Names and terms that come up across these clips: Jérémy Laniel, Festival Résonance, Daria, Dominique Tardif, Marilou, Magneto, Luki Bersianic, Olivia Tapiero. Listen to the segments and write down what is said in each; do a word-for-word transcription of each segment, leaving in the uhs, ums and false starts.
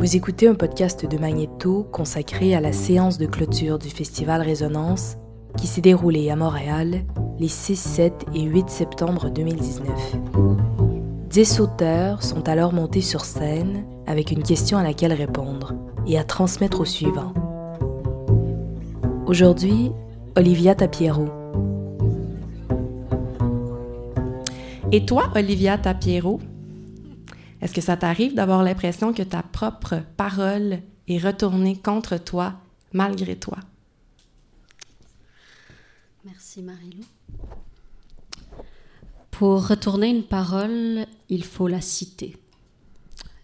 Vous écoutez un podcast de Magneto consacré à la séance de clôture du Festival Résonance qui s'est déroulée à Montréal les six, sept et huit septembre deux mille dix-neuf. Dix auteurs sont alors montés sur scène avec une question à laquelle répondre et à transmettre au suivant. Aujourd'hui, Olivia Tapiero. Et toi, Olivia Tapiero, est-ce que ça t'arrive d'avoir l'impression que ta propre parole est retournée contre toi, malgré toi? Merci, Marilou. Pour retourner une parole, il faut la citer.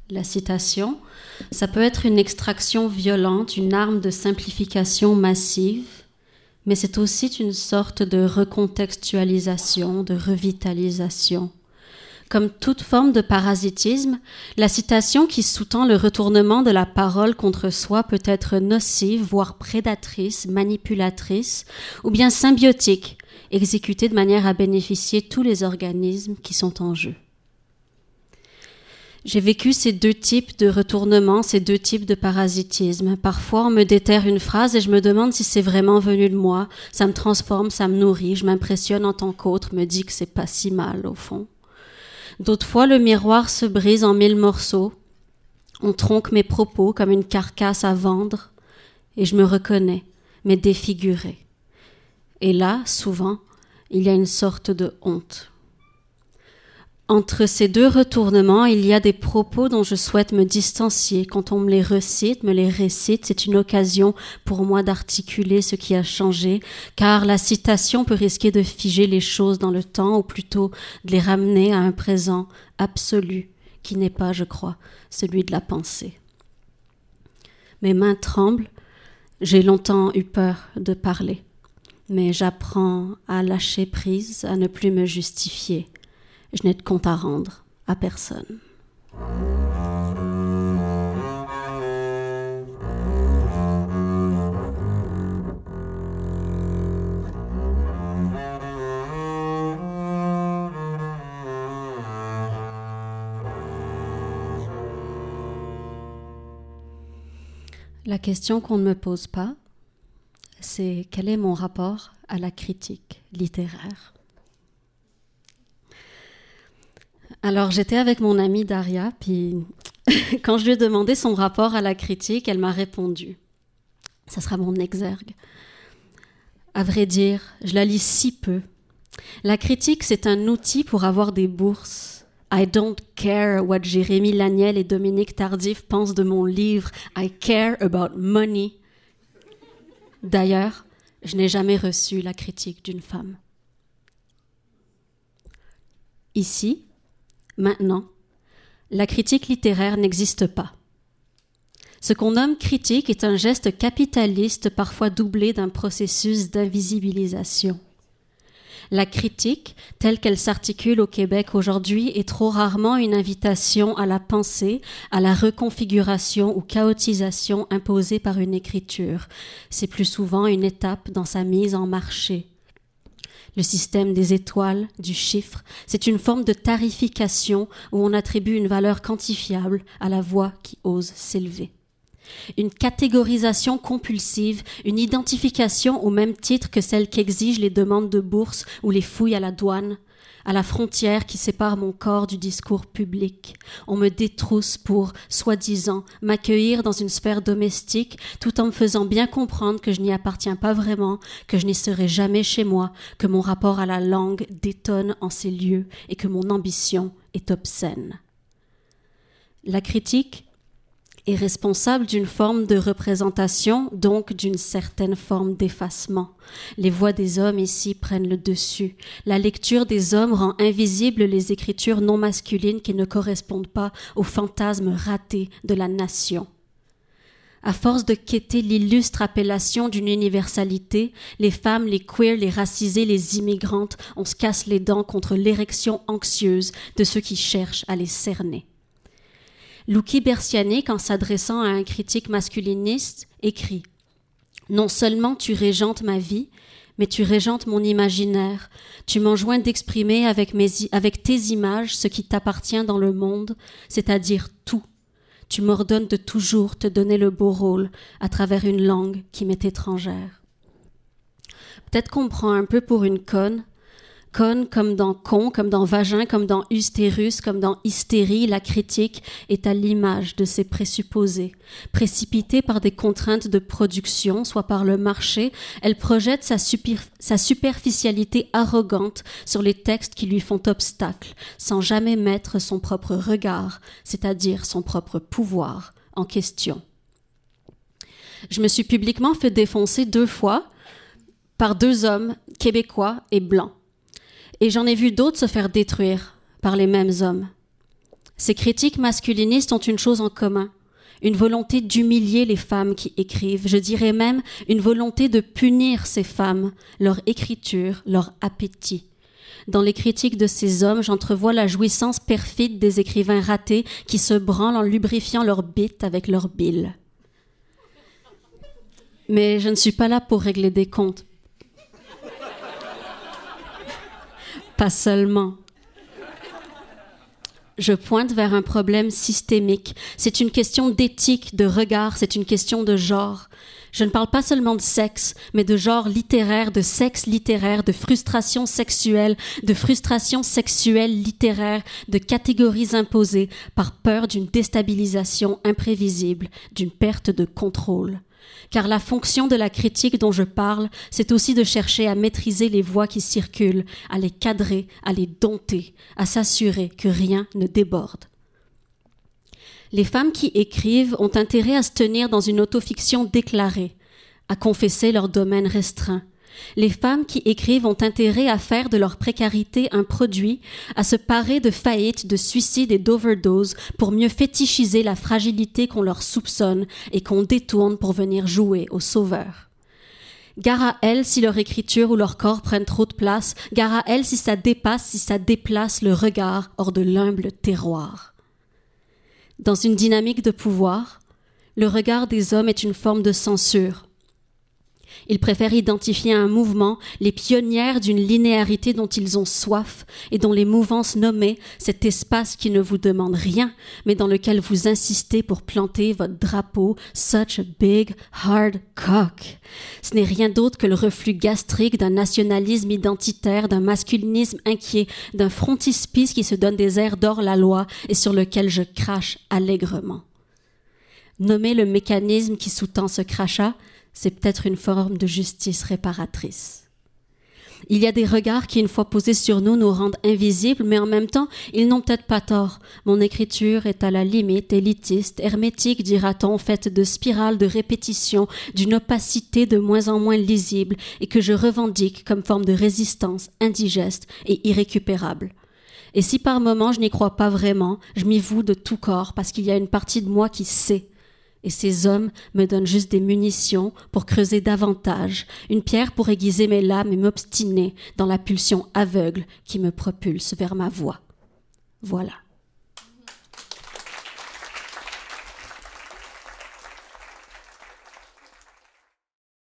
La citation, ça peut être une extraction violente, une arme de simplification massive, mais c'est aussi une sorte de recontextualisation, de revitalisation. Comme toute forme de parasitisme, la citation qui sous-tend le retournement de la parole contre soi peut être nocive, voire prédatrice, manipulatrice, ou bien symbiotique, exécutée de manière à bénéficier tous les organismes qui sont en jeu. J'ai vécu ces deux types de retournements, ces deux types de parasitisme. Parfois, on me déterre une phrase et je me demande si c'est vraiment venu de moi. Ça me transforme, ça me nourrit, je m'impressionne en tant qu'autre, me dis que c'est pas si mal, au fond. D'autres fois, le miroir se brise en mille morceaux. On tronque mes propos comme une carcasse à vendre et je me reconnais, mais défigurée. Et là, souvent, il y a une sorte de honte. Entre ces deux retournements, il y a des propos dont je souhaite me distancier. Quand on me les recite, me les récite, c'est une occasion pour moi d'articuler ce qui a changé, car la citation peut risquer de figer les choses dans le temps, ou plutôt de les ramener à un présent absolu, qui n'est pas, je crois, celui de la pensée. Mes mains tremblent, j'ai longtemps eu peur de parler, mais j'apprends à lâcher prise, à ne plus me justifier. Je n'ai de compte à rendre à personne. La question qu'on ne me pose pas, c'est quel est mon rapport à la critique littéraire ? Alors, j'étais avec mon amie Daria, puis quand je lui ai demandé son rapport à la critique, elle m'a répondu. Ça sera mon exergue. À vrai dire, je la lis si peu. La critique, c'est un outil pour avoir des bourses. I don't care what Jérémy Laniel et Dominique Tardif pensent de mon livre. I care about money. D'ailleurs, je n'ai jamais reçu la critique d'une femme. Ici, maintenant, la critique littéraire n'existe pas. Ce qu'on nomme critique est un geste capitaliste parfois doublé d'un processus d'invisibilisation. La critique, telle qu'elle s'articule au Québec aujourd'hui, est trop rarement une invitation à la pensée, à la reconfiguration ou chaotisation imposée par une écriture. C'est plus souvent une étape dans sa mise en marché. Le système des étoiles, du chiffre, c'est une forme de tarification où on attribue une valeur quantifiable à la voix qui ose s'élever. Une catégorisation compulsive, une identification au même titre que celle qu'exigent les demandes de bourse ou les fouilles à la douane, à la frontière qui sépare mon corps du discours public. On me détrousse pour, soi-disant, m'accueillir dans une sphère domestique tout en me faisant bien comprendre que je n'y appartiens pas vraiment, que je n'y serai jamais chez moi, que mon rapport à la langue détonne en ces lieux et que mon ambition est obscène. La critique est responsable d'une forme de représentation, donc d'une certaine forme d'effacement. Les voix des hommes ici prennent le dessus. La lecture des hommes rend invisibles les écritures non masculines qui ne correspondent pas au fantasme raté de la nation. À force de quêter l'illustre appellation d'une universalité, les femmes, les queers, les racisées, les immigrantes, on se casse les dents contre l'érection anxieuse de ceux qui cherchent à les cerner. Luki Bersianic, en s'adressant à un critique masculiniste, écrit « Non seulement tu régentes ma vie, mais tu régentes mon imaginaire. Tu m'enjoins d'exprimer avec, mes, avec tes images ce qui t'appartient dans le monde, c'est-à-dire tout. tu m'ordonnes de toujours te donner le beau rôle à travers une langue qui m'est étrangère. Peut-être qu'on me prend un peu pour une conne, conne comme dans con, comme dans vagin, comme dans hystérus, comme dans hystérie. La critique est à l'image de ces présupposés. Précipitée par des contraintes de production, soit par le marché, elle projette sa, super, sa superficialité arrogante sur les textes qui lui font obstacle, sans jamais mettre son propre regard, c'est-à-dire son propre pouvoir, en question. Je me suis publiquement fait défoncer deux fois par deux hommes québécois et blancs. Et j'en ai vu d'autres se faire détruire par les mêmes hommes. Ces critiques masculinistes ont une chose en commun, une volonté d'humilier les femmes qui écrivent, je dirais même une volonté de punir ces femmes, leur écriture, leur appétit. Dans les critiques de ces hommes, j'entrevois la jouissance perfide des écrivains ratés qui se branlent en lubrifiant leur bite avec leur bile. Mais je ne suis pas là pour régler des comptes. Pas seulement. Je pointe vers un problème systémique. C'est une question d'éthique, de regard, c'est une question de genre. Je ne parle pas seulement de sexe, mais de genre littéraire, de sexe littéraire, de frustration sexuelle, de frustration sexuelle littéraire, de catégories imposées par peur d'une déstabilisation imprévisible, d'une perte de contrôle. Car la fonction de la critique dont je parle, c'est aussi de chercher à maîtriser les voix qui circulent, à les cadrer, à les dompter, à s'assurer que rien ne déborde. Les femmes qui écrivent ont intérêt à se tenir dans une autofiction déclarée, à confesser leur domaine restreint. Les femmes qui écrivent ont intérêt à faire de leur précarité un produit, à se parer de faillites, de suicides et d'overdoses pour mieux fétichiser la fragilité qu'on leur soupçonne et qu'on détourne pour venir jouer au sauveur. Gare à elles si leur écriture ou leur corps prennent trop de place, gare à elles si ça dépasse, si ça déplace le regard hors de l'humble terroir. Dans une dynamique de pouvoir, le regard des hommes est une forme de censure. Ils préfèrent identifier à un mouvement les pionnières d'une linéarité dont ils ont soif et dont les mouvances nommées, cet espace qui ne vous demande rien, mais dans lequel vous insistez pour planter votre drapeau, such a big, hard cock. Ce n'est rien d'autre que le reflux gastrique d'un nationalisme identitaire, d'un masculinisme inquiet, d'un frontispice qui se donne des airs d'or la loi et sur lequel je crache allègrement. Nommez le mécanisme qui sous-tend ce crachat, c'est peut-être une forme de justice réparatrice. Il y a des regards qui, une fois posés sur nous, nous rendent invisibles, mais en même temps, ils n'ont peut-être pas tort. Mon écriture est à la limite élitiste, hermétique, dira-t-on, faite de spirales de répétition, d'une opacité de moins en moins lisible, et que je revendique comme forme de résistance indigeste et irrécupérable. Et si par moments je n'y crois pas vraiment, je m'y voue de tout corps, parce qu'il y a une partie de moi qui sait. Et ces hommes me donnent juste des munitions pour creuser davantage, une pierre pour aiguiser mes lames et m'obstiner dans la pulsion aveugle qui me propulse vers ma voie. Voilà.